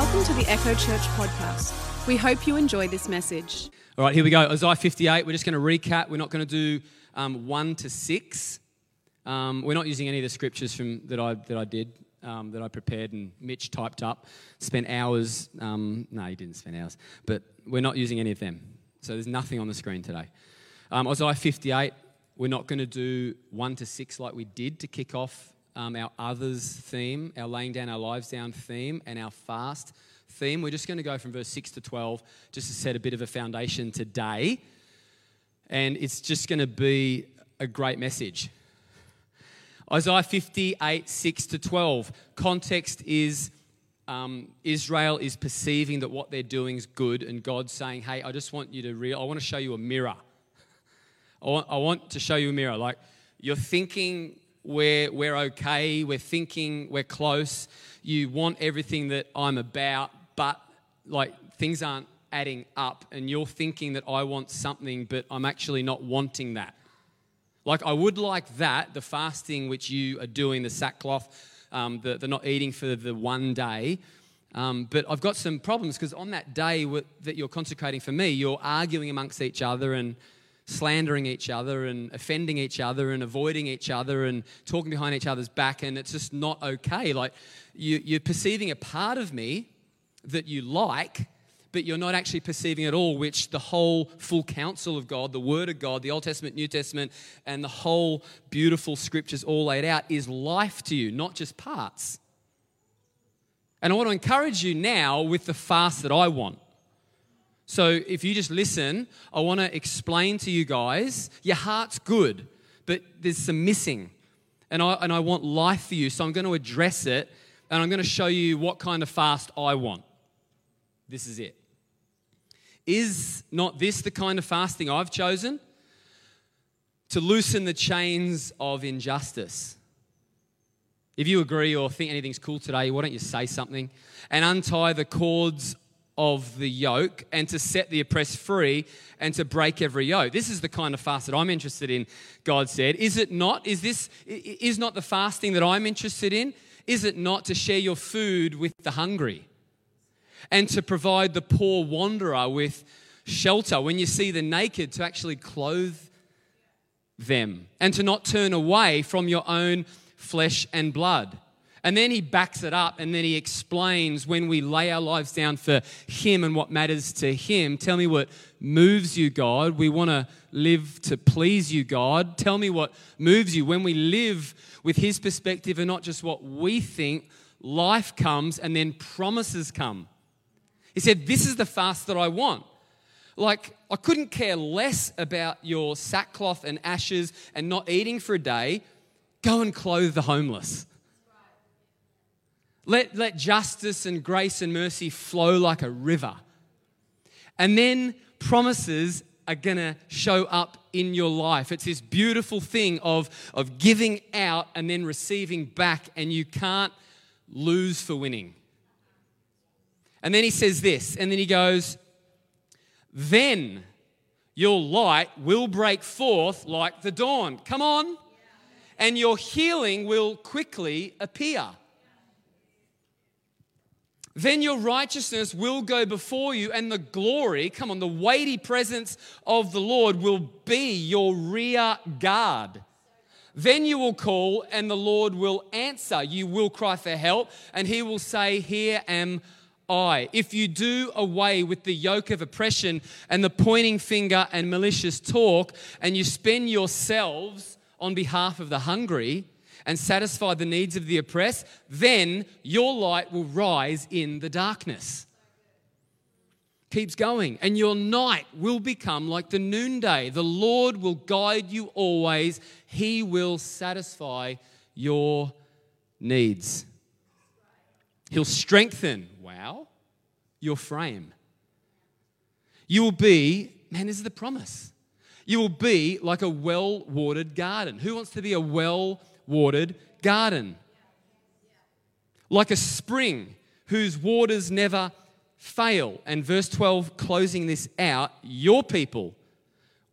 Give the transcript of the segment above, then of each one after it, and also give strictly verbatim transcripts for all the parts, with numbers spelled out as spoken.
Welcome to the Echo Church Podcast. We hope you enjoy this message. All right, here we go. Isaiah fifty-eight. We're just going to recap. We're not going to do um, one to six. Um, we're not using any of the scriptures from that I that I did, um, that I prepared and Mitch typed up. Spent hours. Um, no, he didn't spend hours. But we're not using any of them. So there's nothing on the screen today. Um, Isaiah fifty-eight. We're not going to do one to six like we did to kick off Um, our others theme, our laying down our lives down theme, and our fast theme. We're just going to go from verse six to twelve just to set a bit of a foundation today. And it's just going to be a great message. Isaiah fifty-eight, six to twelve. Context is um, Israel is perceiving that what they're doing is good, and God's saying, hey, I just want you to real. I want to show you a mirror. I want, I want to show you a mirror. Like, you're thinking We're, we're okay, we're thinking, we're close. You want everything that I'm about, but like things aren't adding up and you're thinking that I want something, but I'm actually not wanting that. Like, I would like that, the fasting which you are doing, the sackcloth, um, the, the not eating for the one day, um, but I've got some problems because on that day that you're consecrating for me, you're arguing amongst each other and slandering each other and offending each other and avoiding each other and talking behind each other's back, and it's just not okay. Like, you, you're perceiving a part of me that you like, but you're not actually perceiving at all, which the whole full counsel of God, the Word of God, the Old Testament, New Testament, and the whole beautiful scriptures all laid out is life to you, not just parts. And I want to encourage you now with the fast that I want. So if you just listen, I want to explain to you guys, your heart's good, but there's some missing. And I and I want life for you, so I'm going to address it, and I'm going to show you what kind of fast I want. This is it. Is not this the kind of fasting I've chosen? To loosen the chains of injustice. If you agree or think anything's cool today, why don't you say something? And untie the cords of the yoke, and to set the oppressed free, and to break every yoke. This is the kind of fast that I'm interested in, God said. Is it not? Is this is not the fasting that I'm interested in? Is it not to share your food with the hungry, and to provide the poor wanderer with shelter? When you see the naked, to actually clothe them, and to not turn away from your own flesh and blood. And then he backs it up, and then he explains when we lay our lives down for him and what matters to him. Tell me what moves you, God. We want to live to please you, God. Tell me what moves you. When we live with his perspective and not just what we think, life comes and then promises come. He said, this is the fast that I want. Like, I couldn't care less about your sackcloth and ashes and not eating for a day. Go and clothe the homeless. Let, let justice and grace and mercy flow like a river. And then promises are going to show up in your life. It's this beautiful thing of, of giving out and then receiving back, and you can't lose for winning. And then he says this, and then he goes, then your light will break forth like the dawn. Come on. And your healing will quickly appear. Then your righteousness will go before you, and the glory, come on, the weighty presence of the Lord will be your rear guard. Then you will call, and the Lord will answer. You will cry for help, and he will say, here am I. If you do away with the yoke of oppression and the pointing finger and malicious talk, and you spend yourselves on behalf of the hungry, and satisfy the needs of the oppressed, then your light will rise in the darkness. Keeps going. And your night will become like the noonday. The Lord will guide you always. He will satisfy your needs. He'll strengthen, wow, your frame. You will be, man, this is the promise. You will be like a well-watered garden. Who wants to be a well-watered watered garden, like a spring whose waters never fail? And verse twelve, closing this out, your people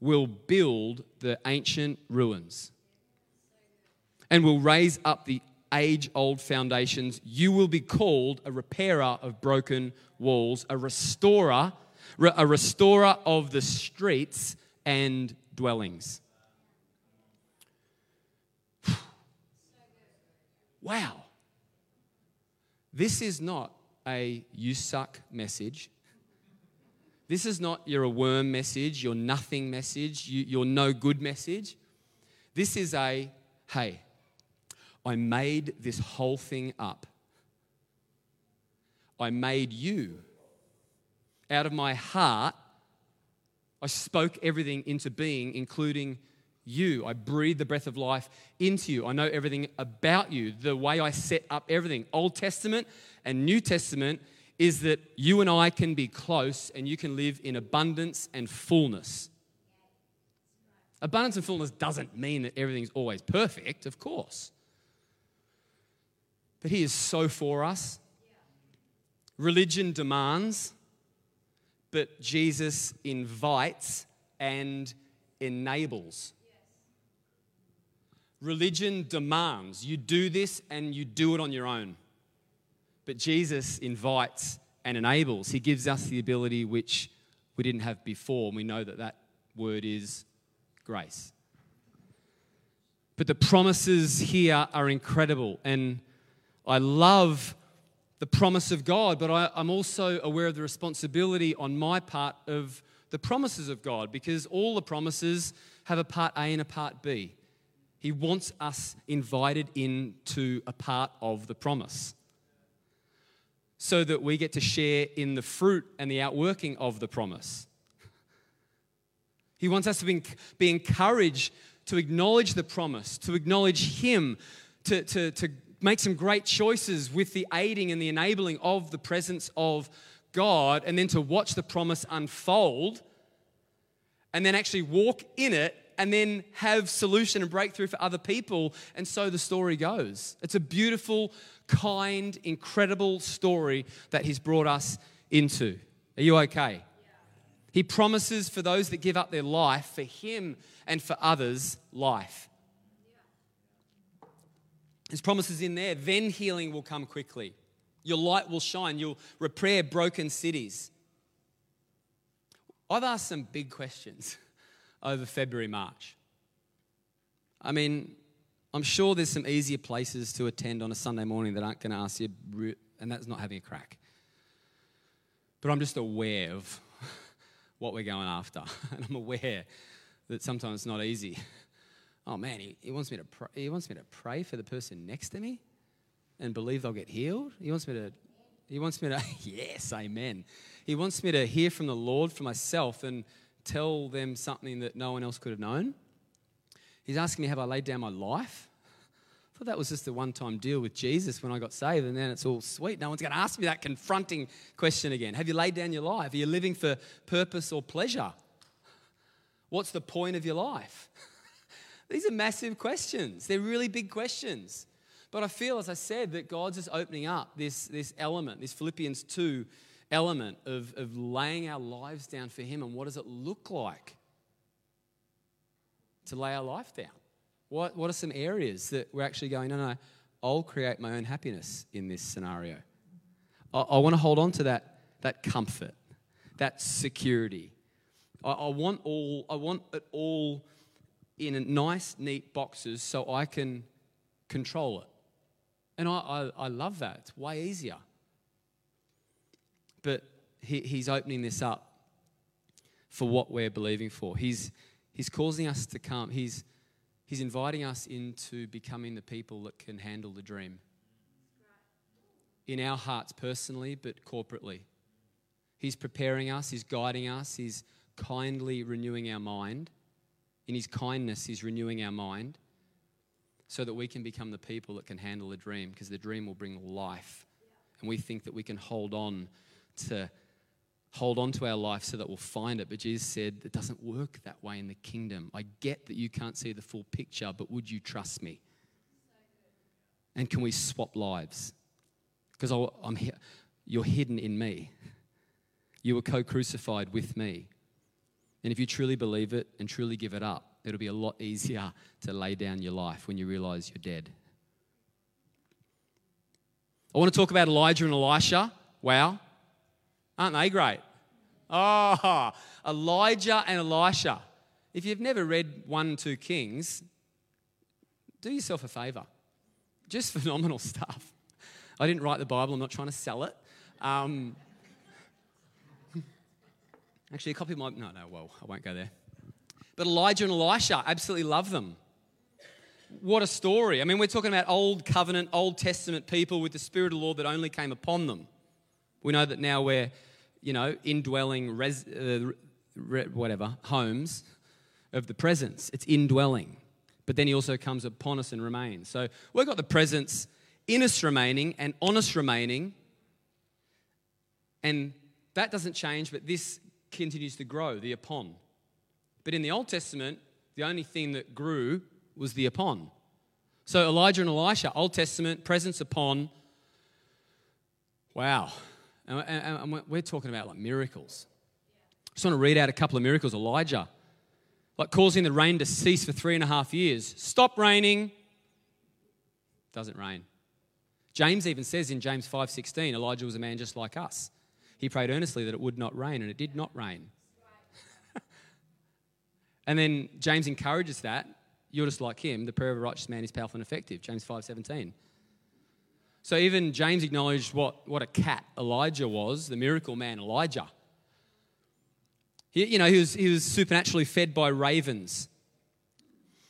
will build the ancient ruins and will raise up the age-old foundations. You will be called a repairer of broken walls, a restorer, a restorer of the streets and dwellings. Wow. This is not a you suck message. This is not you're a worm message, you're nothing message, you, you're no good message. This is a, hey, I made this whole thing up. I made you. Out of my heart, I spoke everything into being, including you. I breathed the breath of life into you. I know everything about you, the way I set up everything. Old Testament and New Testament is that you and I can be close and you can live in abundance and fullness. Abundance and fullness doesn't mean that everything's always perfect, of course. But He is so for us. Religion demands, but Jesus invites and enables. Religion demands. You do this and you do it on your own. But Jesus invites and enables. He gives us the ability which we didn't have before, and we know that that word is grace. But the promises here are incredible, and I love the promise of God, but I, I'm also aware of the responsibility on my part of the promises of God, because all the promises have a part A and a part B. He wants us invited into a part of the promise so that we get to share in the fruit and the outworking of the promise. He wants us to be, be encouraged to acknowledge the promise, to acknowledge Him, to, to, to make some great choices with the aiding and the enabling of the presence of God, and then to watch the promise unfold and then actually walk in it and then have solution and breakthrough for other people. And so the story goes. It's a beautiful, kind, incredible story that He's brought us into. Are you okay? Yeah. He promises for those that give up their life, for Him and for others, life. Yeah. His promises in there, then healing will come quickly. Your light will shine. You'll repair broken cities. I've asked some big questions over February, March. I mean, I'm sure there's some easier places to attend on a Sunday morning that aren't going to ask you, and that's not having a crack. But I'm just aware of what we're going after, and I'm aware that sometimes it's not easy. Oh man, he, he wants me to pray, he wants me to pray for the person next to me and believe they'll get healed. He wants me to. He wants me to. Yes, amen. He wants me to hear from the Lord for myself and tell them something that no one else could have known. He's asking me, have I laid down my life? I thought that was just a one-time deal with Jesus when I got saved, and then it's all sweet. No one's going to ask me that confronting question again. Have you laid down your life? Are you living for purpose or pleasure? What's the point of your life? These are massive questions. They're really big questions. But I feel, as I said, that God's just opening up this, this element, this Philippians two element of, of laying our lives down for Him, and what does it look like to lay our life down? What what are some areas that we're actually going, no, no, I'll create my own happiness in this scenario. I, I want to hold on to that that comfort, that security. I, I want all I want it all in a nice, neat boxes so I can control it. And I, I, I love that. It's way easier. But he, he's opening this up for what we're believing for. He's he's causing us to come. He's he's inviting us into becoming the people that can handle the dream in our hearts personally, but corporately. He's preparing us. He's guiding us. He's kindly renewing our mind. In His kindness, He's renewing our mind so that we can become the people that can handle the dream, because the dream will bring life. And we think that we can hold on to hold on to our life so that we'll find it. But Jesus said, it doesn't work that way in the kingdom. I get that you can't see the full picture, but would you trust me? And can we swap lives? Because I'm here. You're hidden in me. You were co-crucified with me. And if you truly believe it and truly give it up, it'll be a lot easier to lay down your life when you realize you're dead. I want to talk about Elijah and Elisha. Wow. Aren't they great? Oh, Elijah and Elisha. If you've never read one and two Kings, do yourself a favor. Just phenomenal stuff. I didn't write the Bible. I'm not trying to sell it. Um, actually, a copy of my... No, no, well, I won't go there. But Elijah and Elisha, absolutely love them. What a story. I mean, we're talking about Old Covenant, Old Testament people with the Spirit of the Lord that only came upon them. We know that now we're, you know, indwelling res, uh, re, whatever, homes of the presence. It's indwelling. But then he also comes upon us and remains. So we've got the presence in us remaining and on us remaining. And that doesn't change, but this continues to grow, the upon. But in the Old Testament, the only thing that grew was the upon. So Elijah and Elisha, Old Testament, presence upon. Wow. And, and, and we're talking about like miracles. I just want to read out a couple of miracles. Elijah, like causing the rain to cease for three and a half years. Stop raining. Doesn't rain. James even says in James five sixteen, Elijah was a man just like us. He prayed earnestly that it would not rain, and it did not rain. And then James encourages that. You're just like him. The prayer of a righteous man is powerful and effective. James five seventeen. So even James acknowledged what, what a cat Elijah was, the miracle man Elijah. He, you know, he was, he was supernaturally fed by ravens.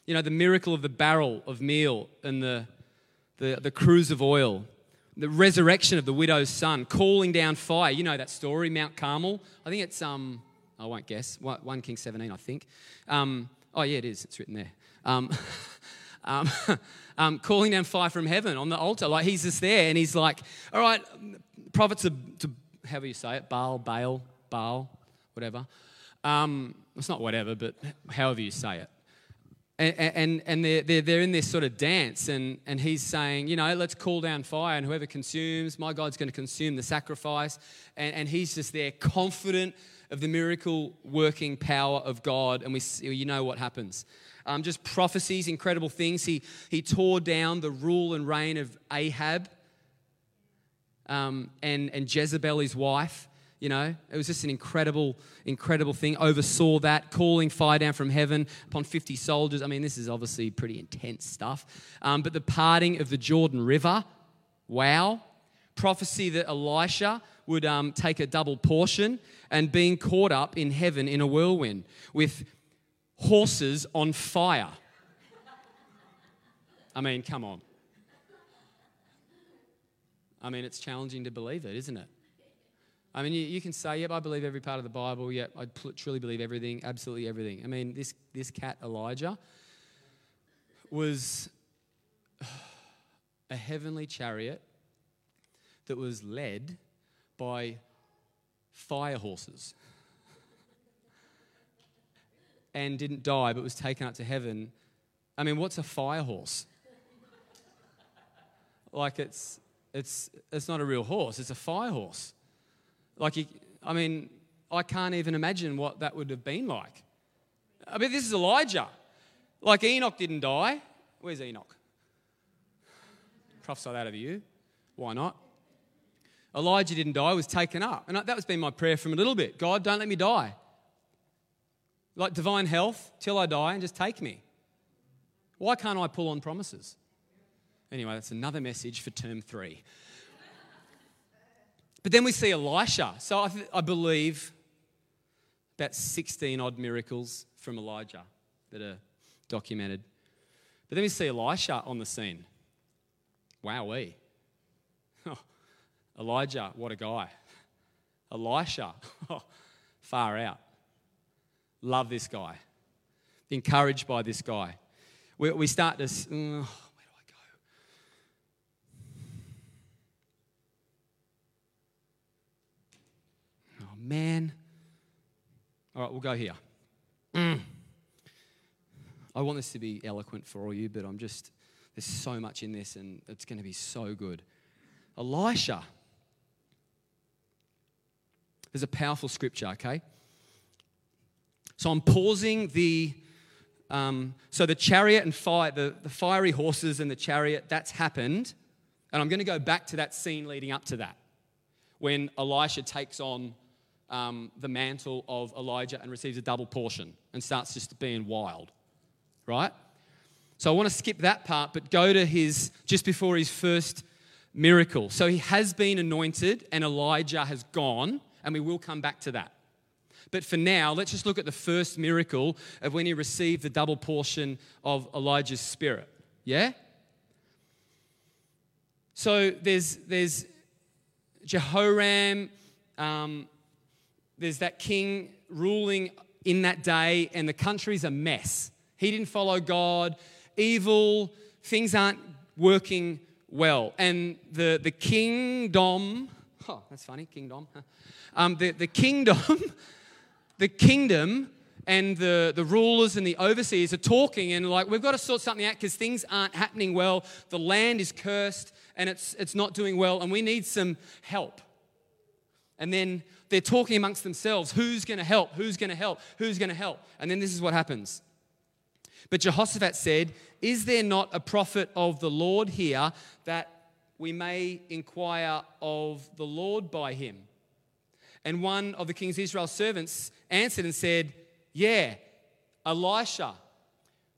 You know, the miracle of the barrel of meal and the, the, the cruse of oil. The resurrection of the widow's son, calling down fire. You know that story, Mount Carmel. I think it's, um, I won't guess, one Kings seventeen, I think. Um, oh, yeah, it is. It's written there. Um, um, um, calling down fire from heaven on the altar. Like, he's just there, and he's like, all right, prophets of, to, however you say it, Baal, Baal, Baal, whatever. Um, it's not whatever, but however you say it. And and, and they're, they're, they're in this sort of dance, and, and he's saying, you know, let's call down fire, and whoever consumes, my God's going to consume the sacrifice. And, and he's just there, confident of the miracle-working power of God, and we you know what happens. Um, just prophecies, incredible things. He he tore down the rule and reign of Ahab um, and, and Jezebel, his wife. You know, it was just an incredible, incredible thing. Oversaw that, calling fire down from heaven upon fifty soldiers. I mean, this is obviously pretty intense stuff. Um, but the parting of the Jordan River, wow. Prophecy that Elisha would um, take a double portion, and being caught up in heaven in a whirlwind with horses on fire. I mean, come on. I mean, it's challenging to believe it, isn't it? I mean, you, you can say, yep, I believe every part of the Bible. Yep, I pl- truly believe everything, absolutely everything. I mean, this this cat, Elijah, was a heavenly chariot that was led by fire horses and didn't die but was taken up to heaven. I mean, what's a fire horse? Like, it's it's it's not a real horse. It's a fire horse. Like, you, I mean, I can't even imagine what that would have been like. I mean, this is Elijah. Like, Enoch didn't die. Where's Enoch? Prophesy that over you. Why not? Elijah didn't die, was taken up. And that was been my prayer from a little bit. God, don't let me die. Like, divine health till I die, and just take me. Why can't I pull on promises? Anyway, that's another message for term three. But then we see Elisha. So I, th- I believe about sixteen odd miracles from Elijah that are documented. But then we see Elisha on the scene. Wowee. Oh, Elijah, what a guy. Elisha, oh, far out. Love this guy. Encouraged by this guy. We, we start to... Mm, man. All right, we'll go here. Mm. I want this to be eloquent for all you, but I'm just, there's so much in this, and it's going to be so good. Elisha. There's a powerful scripture, okay? So I'm pausing the, um, so the chariot and fire, the, the fiery horses and the chariot, that's happened. And I'm going to go back to that scene leading up to that, when Elisha takes on um, the mantle of Elijah and receives a double portion and starts just being wild, right? So I want to skip that part, but go to his, just before his first miracle. So he has been anointed and Elijah has gone, and we will come back to that. But for now, let's just look at the first miracle of when he received the double portion of Elijah's spirit, yeah? So there's there's Jehoram, um, there's that king ruling in that day, and the country's a mess. He didn't follow God, evil, things aren't working well. And the, the kingdom, oh, that's funny, kingdom. Um, the, the kingdom, the kingdom and the, the rulers and the overseers are talking and like, we've got to sort something out because things aren't happening well. The land is cursed and it's it's not doing well and we need some help. And then they're talking amongst themselves, who's going to help, who's going to help, who's going to help? And then this is what happens. But Jehoshaphat said, is there not a prophet of the Lord here that we may inquire of the Lord by him? And one of the king of Israel's servants answered and said, yeah, Elisha,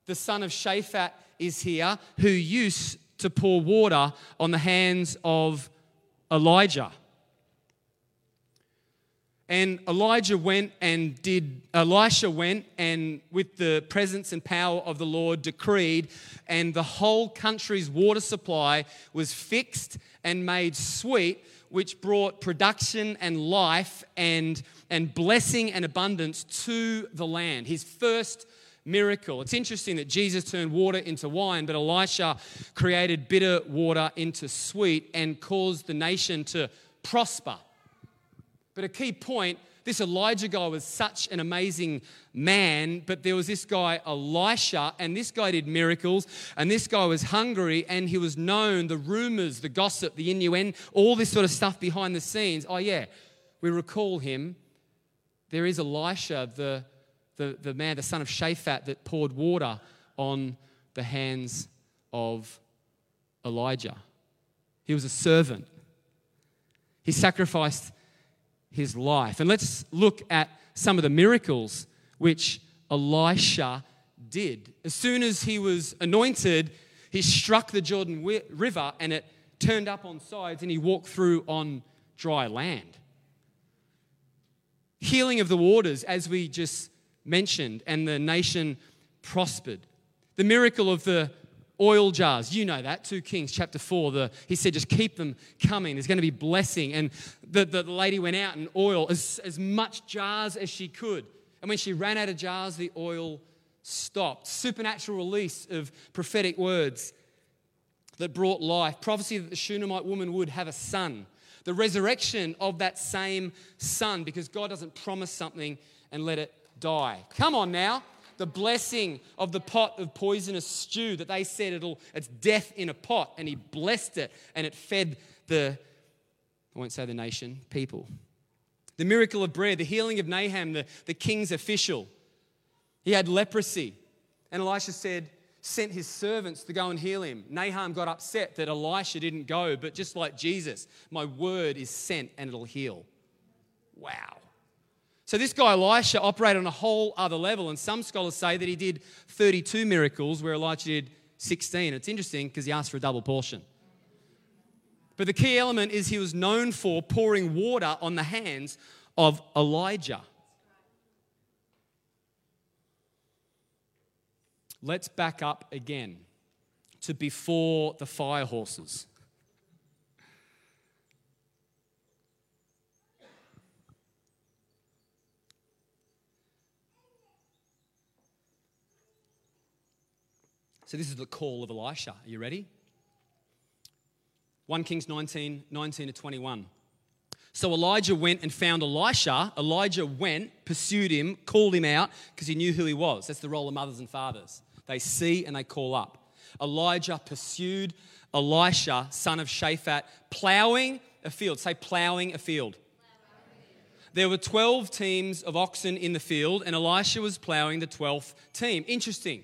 the son of Shaphat, is here, who used to pour water on the hands of Elijah. And Elijah went and did, Elisha went and with the presence and power of the Lord decreed, and the whole country's water supply was fixed and made sweet, which brought production and life and, and blessing and abundance to the land. His first miracle. It's interesting that Jesus turned water into wine, but Elisha created bitter water into sweet and caused the nation to prosper. But a key point, this Elijah guy was such an amazing man, but there was this guy Elisha, and this guy did miracles, and this guy was hungry, and he was known, the rumors, the gossip, the innuendo, all this sort of stuff behind the scenes. Oh yeah, we recall him. There is Elisha, the, the, the man, the son of Shaphat, that poured water on the hands of Elijah. He was a servant. He sacrificed his life. And let's look at some of the miracles which Elisha did. As soon as he was anointed, he struck the Jordan River and it turned up on sides and he walked through on dry land. Healing of the waters, as we just mentioned, and the nation prospered. The miracle of the oil jars, you know that, two Kings chapter four, the, he said just keep them coming, there's going to be blessing. And the, the lady went out and oil, as, as much jars as she could. And when she ran out of jars, the oil stopped. Supernatural release of prophetic words that brought life. Prophecy that the Shunammite woman would have a son. The resurrection of that same son, because God doesn't promise something and let it die. Come on now. The blessing of the pot of poisonous stew that they said it'll, it's death in a pot, and he blessed it and it fed the, I won't say the nation, people. The miracle of bread, the healing of Nahum, the, the king's official. He had leprosy and Elisha said, sent his servants to go and heal him. Nahum got upset that Elisha didn't go, but just like Jesus, my word is sent and it'll heal. Wow. So this guy Elisha operated on a whole other level, and some scholars say that he did thirty-two miracles where Elijah did sixteen. It's interesting because he asked for a double portion. But the key element is he was known for pouring water on the hands of Elijah. Let's back up again to before the fire horses. So this is the call of Elisha. Are you ready? one Kings nineteen, nineteen to twenty-one. So Elijah went and found Elisha. Elijah went, pursued him, called him out because he knew who he was. That's the role of mothers and fathers. They see and they call up. Elijah pursued Elisha, son of Shaphat, plowing a field. Say plowing a field. There were twelve teams of oxen in the field, and Elisha was plowing the twelfth team. Interesting.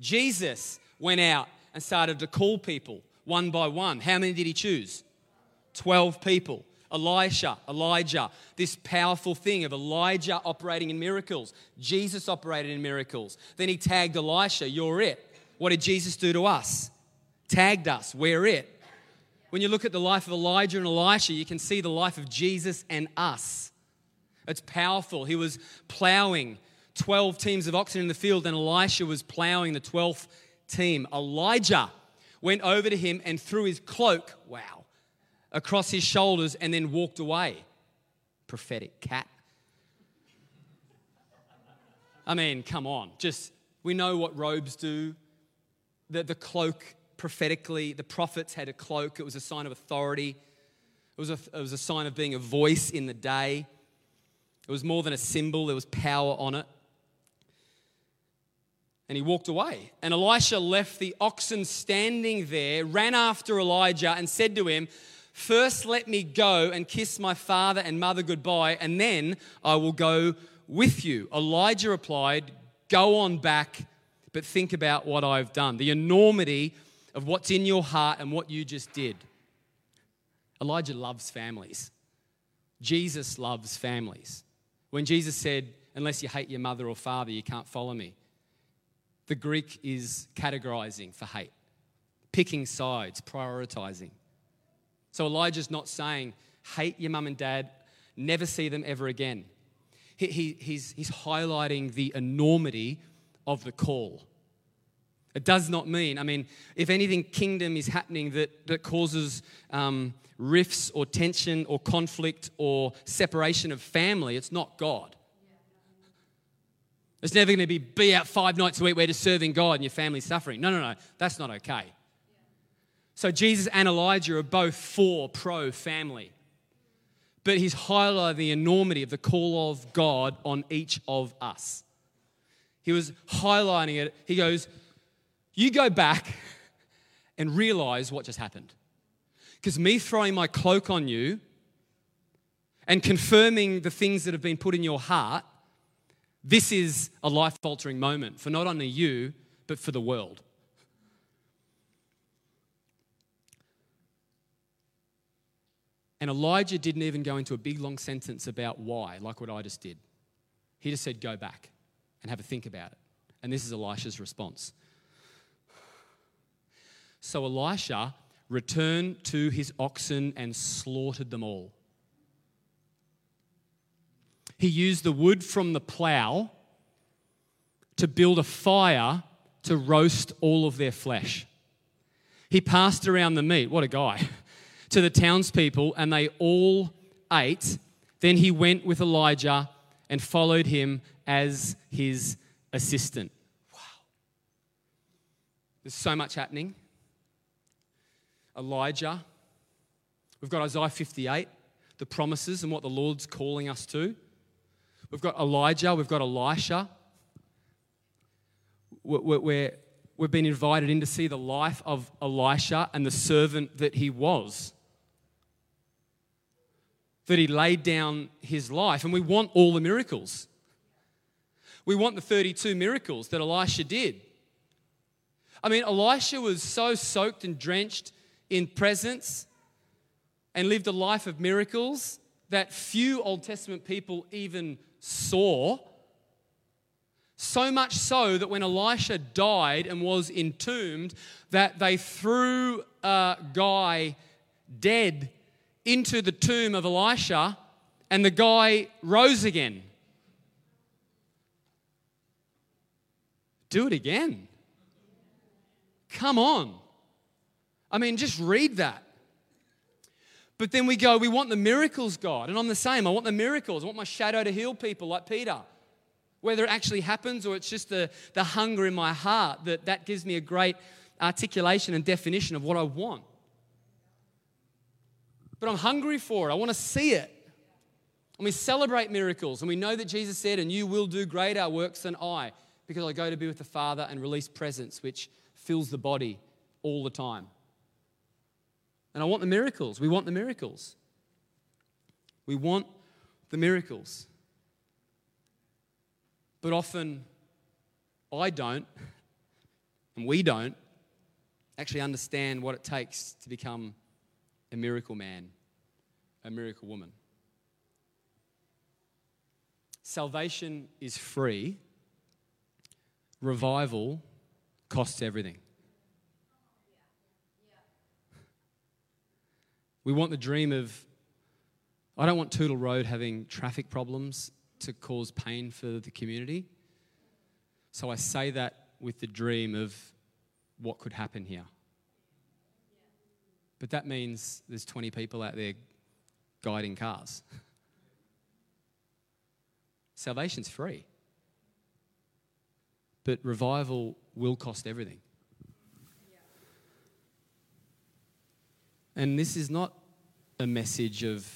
Jesus went out and started to call people, one by one. How many did he choose? Twelve people. Elisha, Elijah, this powerful thing of Elijah operating in miracles. Jesus operated in miracles. Then he tagged Elisha, you're it. What did Jesus do to us? Tagged us, we're it. When you look at the life of Elijah and Elisha, you can see the life of Jesus and us. It's powerful. He was plowing twelve teams of oxen in the field, and Elisha was plowing the twelfth team. Elijah went over to him and threw his cloak, wow, across his shoulders and then walked away. Prophetic cat. I mean, come on. Just, we know what robes do. The, the cloak prophetically, the prophets had a cloak. It was a sign of authority. It was a, it was a sign of being a voice in the day. It was more than a symbol. There was power on it. And he walked away. And Elisha left the oxen standing there, ran after Elijah and said to him, first let me go and kiss my father and mother goodbye, and then I will go with you. Elijah replied, go on back, but think about what I've done, the enormity of what's in your heart and what you just did. Elijah loves families. Jesus loves families. When Jesus said, unless you hate your mother or father, you can't follow me. The Greek is categorizing for hate, picking sides, prioritizing. So Elijah's not saying, hate your mum and dad, never see them ever again. He, he, he's, he's highlighting the enormity of the call. It does not mean, I mean, if anything, kingdom is happening that, that causes um, rifts or tension or conflict or separation of family, it's not God. It's never going to be, be out five nights a week, we're just serving God and your family's suffering. No, no, no, that's not okay. So Jesus and Elijah are both for pro-family. But he's highlighting the enormity of the call of God on each of us. He was highlighting it. He goes, you go back and realize what just happened. Because me throwing my cloak on you and confirming the things that have been put in your heart, this is a life-altering moment for not only you, but for the world. And Elijah didn't even go into a big, long sentence about why, like what I just did. He just said, go back and have a think about it. And this is Elisha's response. So Elisha returned to his oxen and slaughtered them all. He used the wood from the plow to build a fire to roast all of their flesh. He passed around the meat, what a guy, to the townspeople, and they all ate. Then he went with Elijah and followed him as his assistant. Wow. There's so much happening. Elijah. We've got Isaiah fifty-eight, the promises and what the Lord's calling us to. We've got Elijah. We've got Elisha. We're, we're, we've been invited in to see the life of Elisha and the servant that he was. That he laid down his life. And we want all the miracles. We want the thirty-two miracles that Elisha did. I mean, Elisha was so soaked and drenched in presence and lived a life of miracles that few Old Testament people even saw, so much so that when Elisha died and was entombed, that they threw a guy dead into the tomb of Elisha, and the guy rose again. Do it again. Come on. I mean, just read that. But then we go, we want the miracles, God. And I'm the same. I want the miracles. I want my shadow to heal people like Peter. Whether it actually happens or it's just the, the hunger in my heart, that, that gives me a great articulation and definition of what I want. But I'm hungry for it. I want to see it. And we celebrate miracles. And we know that Jesus said, and you will do greater works than I, because I go to be with the Father and release presence, which fills the body all the time. And I want the miracles. We want the miracles. We want the miracles. But often I don't, and we don't, actually understand what it takes to become a miracle man, a miracle woman. Salvation is free. Revival costs everything. We want the dream of, I don't want Tootle Road having traffic problems to cause pain for the community. So I say that with the dream of what could happen here. But that means there's twenty people out there guiding cars. Salvation's free. But revival will cost everything. And this is not a message of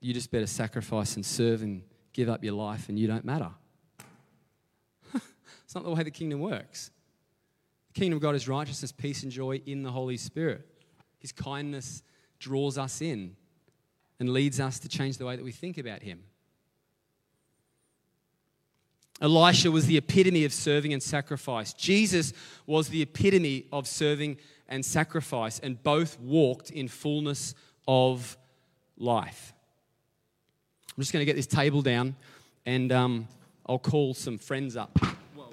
you just better sacrifice and serve and give up your life and you don't matter. It's not the way the kingdom works. The kingdom of God is righteousness, peace and joy in the Holy Spirit. His kindness draws us in and leads us to change the way that we think about him. Elisha was the epitome of serving and sacrifice. Jesus was the epitome of serving and sacrifice, and both walked in fullness of life. I'm just going to get this table down, and um, I'll call some friends up. Whoa.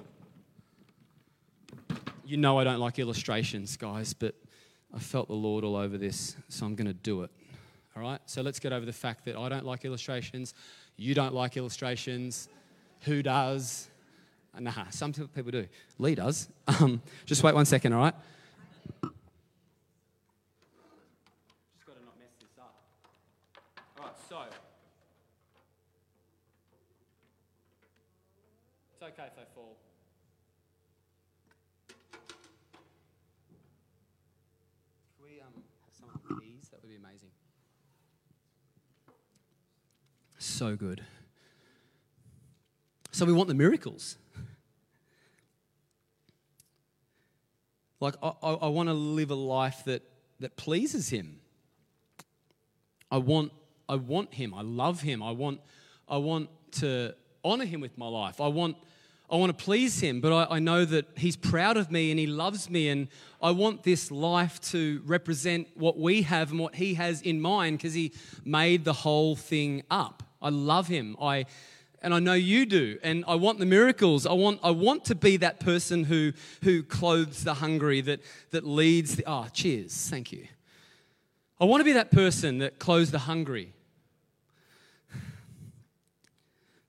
You know I don't like illustrations, guys, but I felt the Lord all over this, so I'm going to do it. All right? So let's get over the fact that I don't like illustrations, you don't like illustrations, who does? Nah, some people do. Lee does. Um, just wait one second, all right? Just got to not mess this up. All right, so it's okay if they fall. Can we um, have some of these? That would be amazing. So good. So we want the miracles. Like, I, I, I want to live a life that, that pleases him. I want I want him. I love him. I want I want to honor him with my life. I want I want to please him, but I, I know that he's proud of me and he loves me, and I want this life to represent what we have and what he has in mind, because he made the whole thing up. I love him. I And I know you do. And I want the miracles. I want I want to be that person who who clothes the hungry, that that leads the... Oh, cheers. Thank you. I want to be that person that clothes the hungry,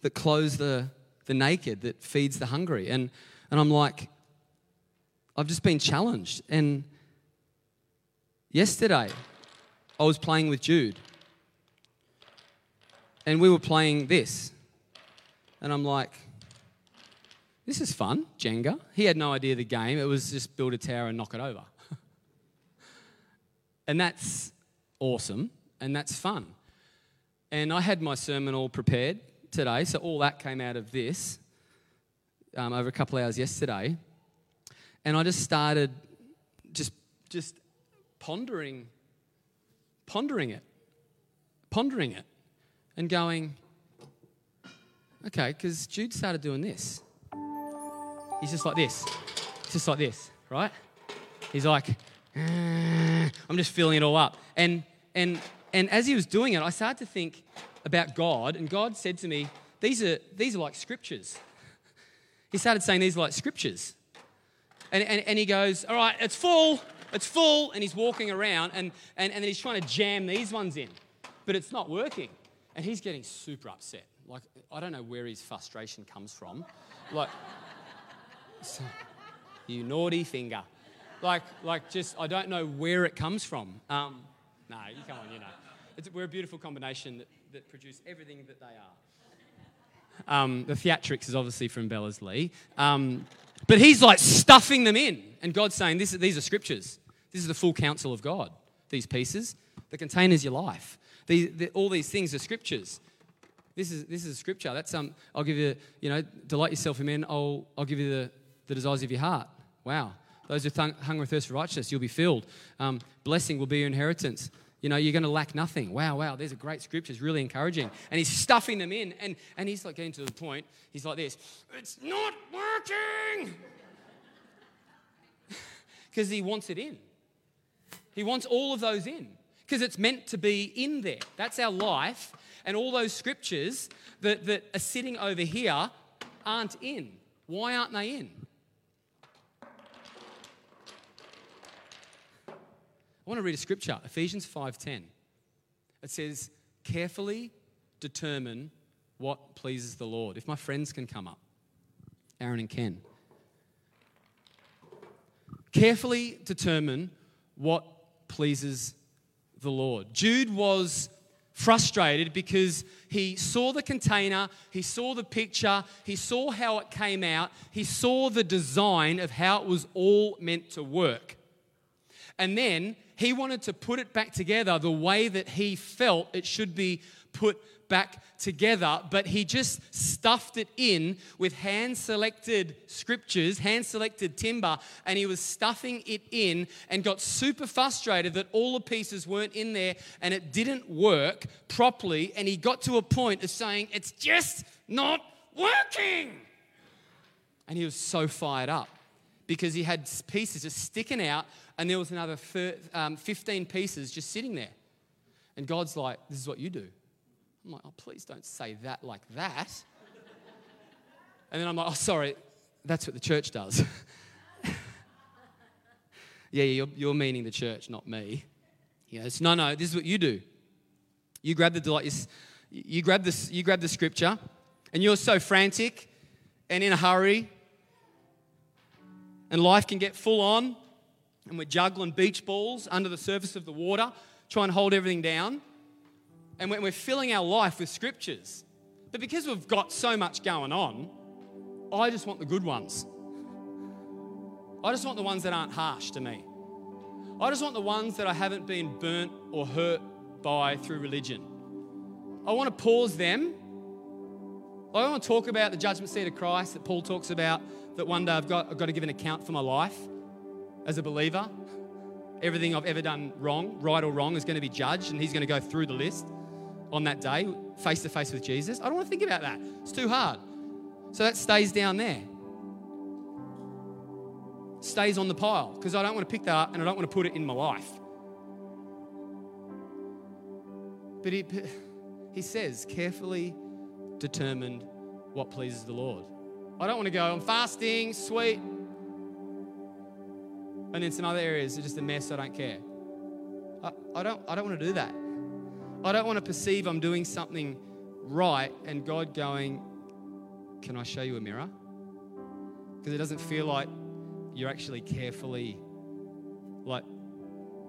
that clothes the, the naked, that feeds the hungry. And and I'm like, I've just been challenged. And yesterday, I was playing with Jude. And we were playing this. And I'm like, this is fun, Jenga. He had no idea the game. It was just build a tower and knock it over. And that's awesome, and that's fun. And I had my sermon all prepared today, so all that came out of this um, over a couple of hours yesterday. And I just started just just pondering, pondering it, pondering it, and going... Okay, because Jude started doing this. He's just like this. He's just like this, right? He's like, I'm just filling it all up. And and and as he was doing it, I started to think about God, and God said to me, these are these are like scriptures. He started saying these are like scriptures. And and, and he goes, all right, it's full, it's full, and he's walking around, and, and, and then he's trying to jam these ones in, but it's not working. And he's getting super upset. Like, I don't know where his frustration comes from. Like, so, you naughty finger. Like, like, just, I don't know where it comes from. Um, no, you come on, you know. It's, we're a beautiful combination that, that produce everything that they are. Um, the theatrics is obviously from Bella's Lee. Um, but he's, like, stuffing them in. And God's saying, this, these are scriptures. This is the full counsel of God, these pieces. The containers, your life. The, the, all these things are scriptures. This is this is scripture. That's um. I'll give you, you know, delight yourself in men. I'll I'll give you the, the desires of your heart. Wow. Those who thung, hunger and thirst for righteousness, you'll be filled. Um, blessing will be your inheritance. You know, you're going to lack nothing. Wow, wow. These are great scriptures. Really encouraging. And he's stuffing them in. And and he's like getting to the point. He's like this. It's not working. because he wants it in. He wants all of those in because it's meant to be in there. That's our life. And all those scriptures that, that are sitting over here aren't in. Why aren't they in? I want to read a scripture, Ephesians five ten. It says, carefully determine what pleases the Lord. If my friends can come up, Aaron and Ken. Carefully determine what pleases the Lord. Jude was frustrated because he saw the container, he saw the picture, he saw how it came out, he saw the design of how it was all meant to work. And then he wanted to put it back together the way that he felt it should be put back together, but he just stuffed it in with hand-selected scriptures, hand-selected timber, and he was stuffing it in and got super frustrated that all the pieces weren't in there and it didn't work properly, and he got to a point of saying, it's just not working. And he was so fired up because he had pieces just sticking out and there was another thir- um, fifteen pieces just sitting there. And God's like, this is what you do. I'm like, oh, please don't say that like that. And then I'm like, oh, sorry, that's what the church does. Yeah, you're, you're meaning the church, not me. You know, it's, no, no, this is what you do. You grab the delight, you, you grab this, you grab the scripture, and you're so frantic and in a hurry, and life can get full on, and we're juggling beach balls under the surface of the water, trying to hold everything down. And when we're filling our life with scriptures, but because we've got so much going on, I just want the good ones. I just want the ones that aren't harsh to me. I just want the ones that I haven't been burnt or hurt by through religion. I want to pause them. I want to talk about the judgment seat of Christ that Paul talks about, that one day I've got, I've got to give an account for my life as a believer. Everything I've ever done wrong, right or wrong, is going to be judged, and he's going to go through the list on that day, face to face with Jesus. I don't want to think about that. It's too hard. So that stays down there. Stays on the pile because I don't want to pick that up and I don't want to put it in my life. But he, he says, carefully determined what pleases the Lord. I don't want to go, I'm fasting, sweet. And in some other areas, it's just a mess, I don't care. I, I don't I don't want to do that. I don't want to perceive I'm doing something right and God going, can I show you a mirror? Because it doesn't feel like you're actually carefully like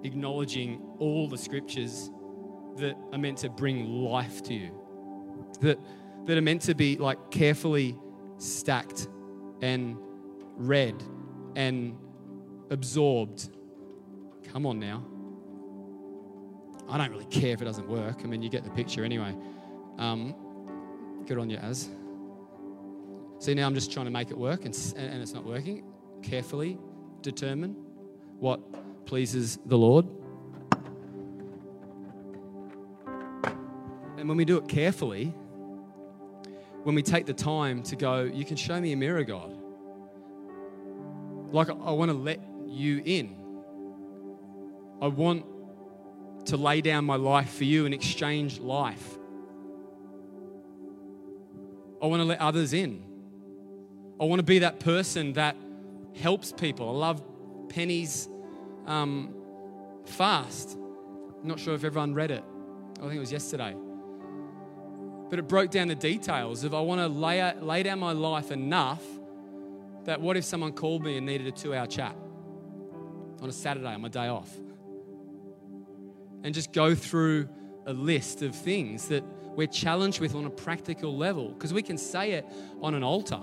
acknowledging all the scriptures that are meant to bring life to you, that that are meant to be like carefully stacked and read and absorbed. Come on now. I don't really care if it doesn't work. I mean, you get the picture anyway. Um, good on you, Az. See, now I'm just trying to make it work and, and it's not working. Carefully determine what pleases the Lord. And when we do it carefully, when we take the time to go, you can show me a mirror, God. Like, I want to let you in. I want to lay down my life for you and exchange life. I want to let others in. I want to be that person that helps people. I love Penny's um, fast. I'm not sure if everyone read it. I think it was yesterday. But it broke down the details of I want to lay, lay down my life enough that what if someone called me and needed a two-hour chat on a Saturday on my day off? And just go through a list of things that we're challenged with on a practical level, because we can say it on an altar.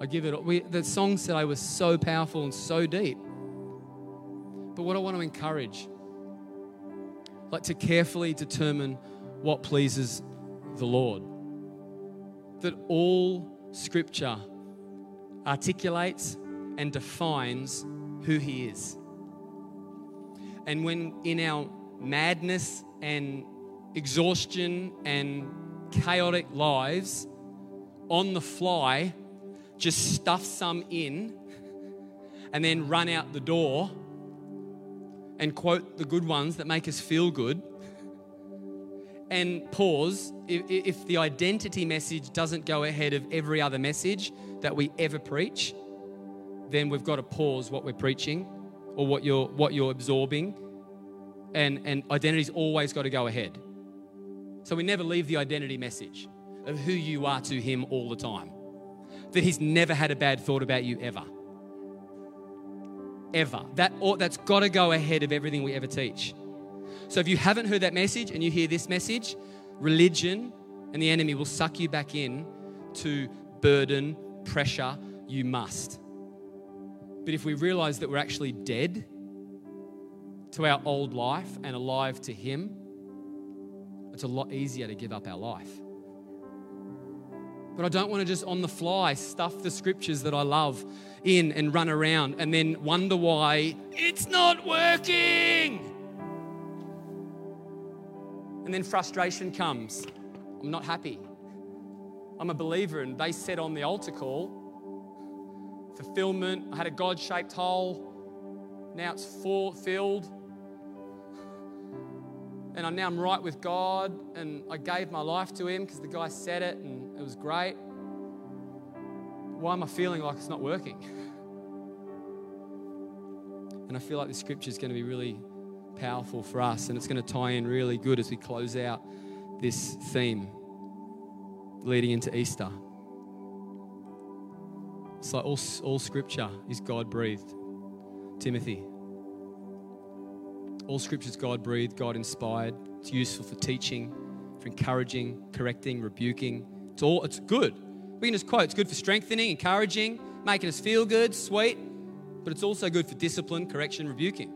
I give it. We, the songs today were so powerful and so deep. But what I want to encourage, like to carefully determine what pleases the Lord, that all Scripture articulates and defines who he is. And when in our madness and exhaustion and chaotic lives, on the fly, just stuff some in and then run out the door and quote the good ones that make us feel good and pause if, if the identity message doesn't go ahead of every other message that we ever preach, then we've got to pause what we're preaching or what you're what you're absorbing, and and identity's always got to go ahead. So we never leave the identity message of who you are to him all the time, that he's never had a bad thought about you ever. Ever. That, or, that's got to go ahead of everything we ever teach. So if you haven't heard that message and you hear this message, religion and the enemy will suck you back in to burden, pressure, you must. But if we realize that we're actually dead to our old life and alive to him, it's a lot easier to give up our life. But I don't want to just on the fly stuff the scriptures that I love in and run around and then wonder why it's not working. And then frustration comes. I'm not happy. I'm a believer, and they said on the altar call, fulfillment, I had a God-shaped hole. Now it's full, filled. And I now I'm right with God, and I gave my life to him because the guy said it and it was great. Why am I feeling like it's not working? And I feel like this scripture is going to be really powerful for us, and it's going to tie in really good as we close out this theme leading into Easter. It's like all, all scripture is God-breathed, Timothy. All scripture is God-breathed, God-inspired. It's useful for teaching, for encouraging, correcting, rebuking. It's all, it's good. We can just quote, it's good for strengthening, encouraging, making us feel good, sweet, but it's also good for discipline, correction, rebuking.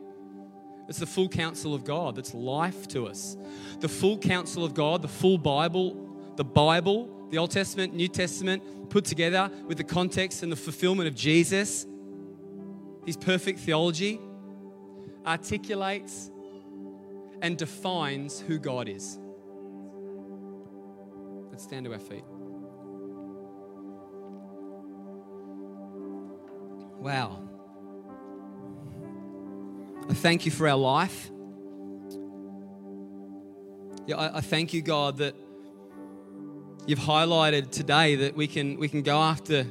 It's the full counsel of God that's life to us. The full counsel of God, the full Bible, the Bible, the Old Testament, New Testament, put together with the context and the fulfillment of Jesus, his perfect theology, articulates and defines who God is. Let's stand to our feet. Wow. I thank you for our life. Yeah, I, I thank you, God, that you've highlighted today that we can we can go after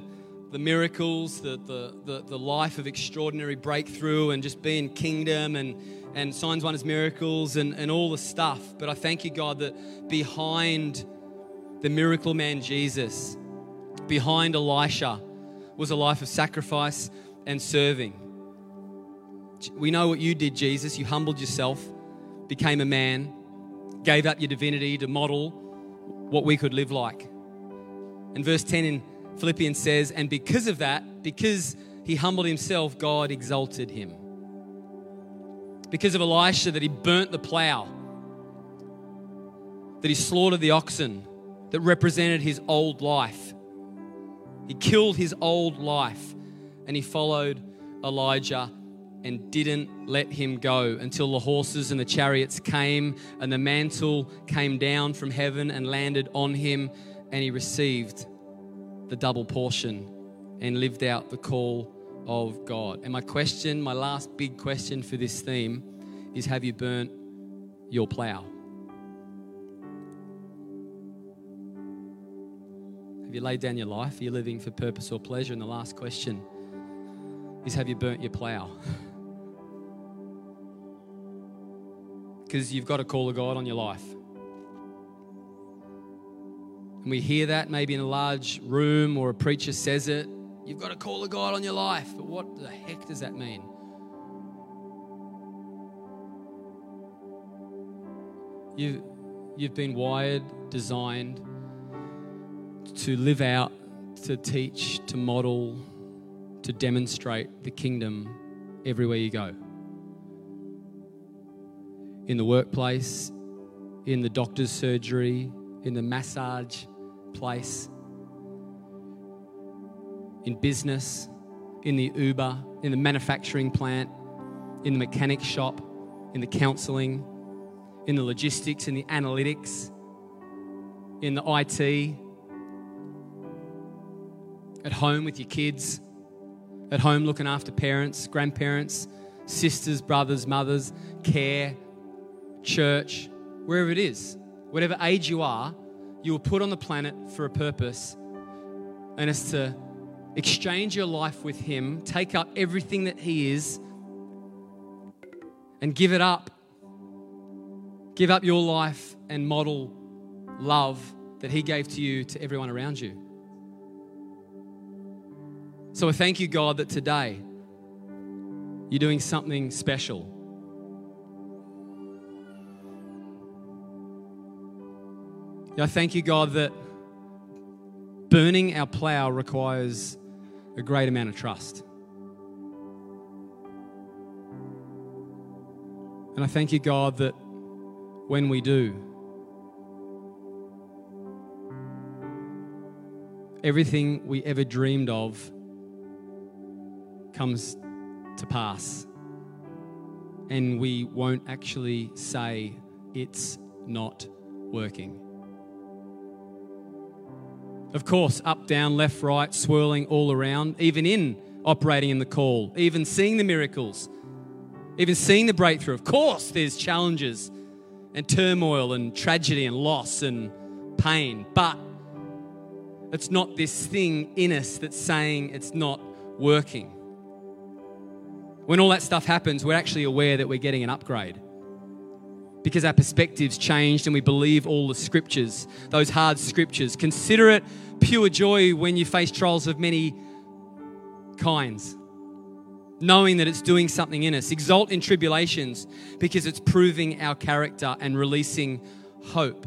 the miracles, the, the the the life of extraordinary breakthrough, and just be in kingdom and and signs, wonders, miracles, and and all the stuff. But I thank you, God, that behind the miracle man Jesus, behind Elisha, was a life of sacrifice and serving. We know what you did, Jesus. You humbled yourself, became a man, gave up your divinity to model what we could live like. And verse ten in Philippians says, and because of that, because he humbled himself, God exalted him. Because of Elisha, that he burnt the plow, that he slaughtered the oxen that represented his old life. He killed his old life, and he followed Elijah and didn't let him go until the horses and the chariots came and the mantle came down from heaven and landed on him, and he received the double portion and lived out the call of God. And my question, my last big question for this theme is, have you burnt your plow? Have you laid down your life? Are you living for purpose or pleasure? And the last question is, have you burnt your plow? Because you've got a call of God on your life. And we hear that maybe in a large room or a preacher says it. You've got a call of God on your life. But what the heck does that mean? You've, you've been wired, designed to live out, to teach, to model, to demonstrate the kingdom everywhere you go. In the workplace, in the doctor's surgery, in the massage place, in business, in the Uber, in the manufacturing plant, in the mechanic shop, in the counseling, in the logistics, in the analytics, in the I T, at home with your kids, at home looking after parents, grandparents, sisters, brothers, mothers, care, church, wherever it is, whatever age you are, you were put on the planet for a purpose, and it's to exchange your life with Him, take up everything that He is, and give it up. Give up your life and model love that He gave to you to everyone around you. So I thank you, God, that today you're doing something special. I thank you, God, that burning our plow requires a great amount of trust. And I thank you, God, that when we do, everything we ever dreamed of comes to pass. And we won't actually say it's not working. Of course, up, down, left, right, swirling all around, even in operating in the call, even seeing the miracles, even seeing the breakthrough. Of course, there's challenges and turmoil and tragedy and loss and pain, but it's not this thing in us that's saying it's not working. When all that stuff happens, we're actually aware that we're getting an upgrade, because our perspectives changed and we believe all the scriptures, those hard scriptures. Consider it pure joy when you face trials of many kinds, knowing that it's doing something in us. Exult in tribulations because it's proving our character and releasing hope.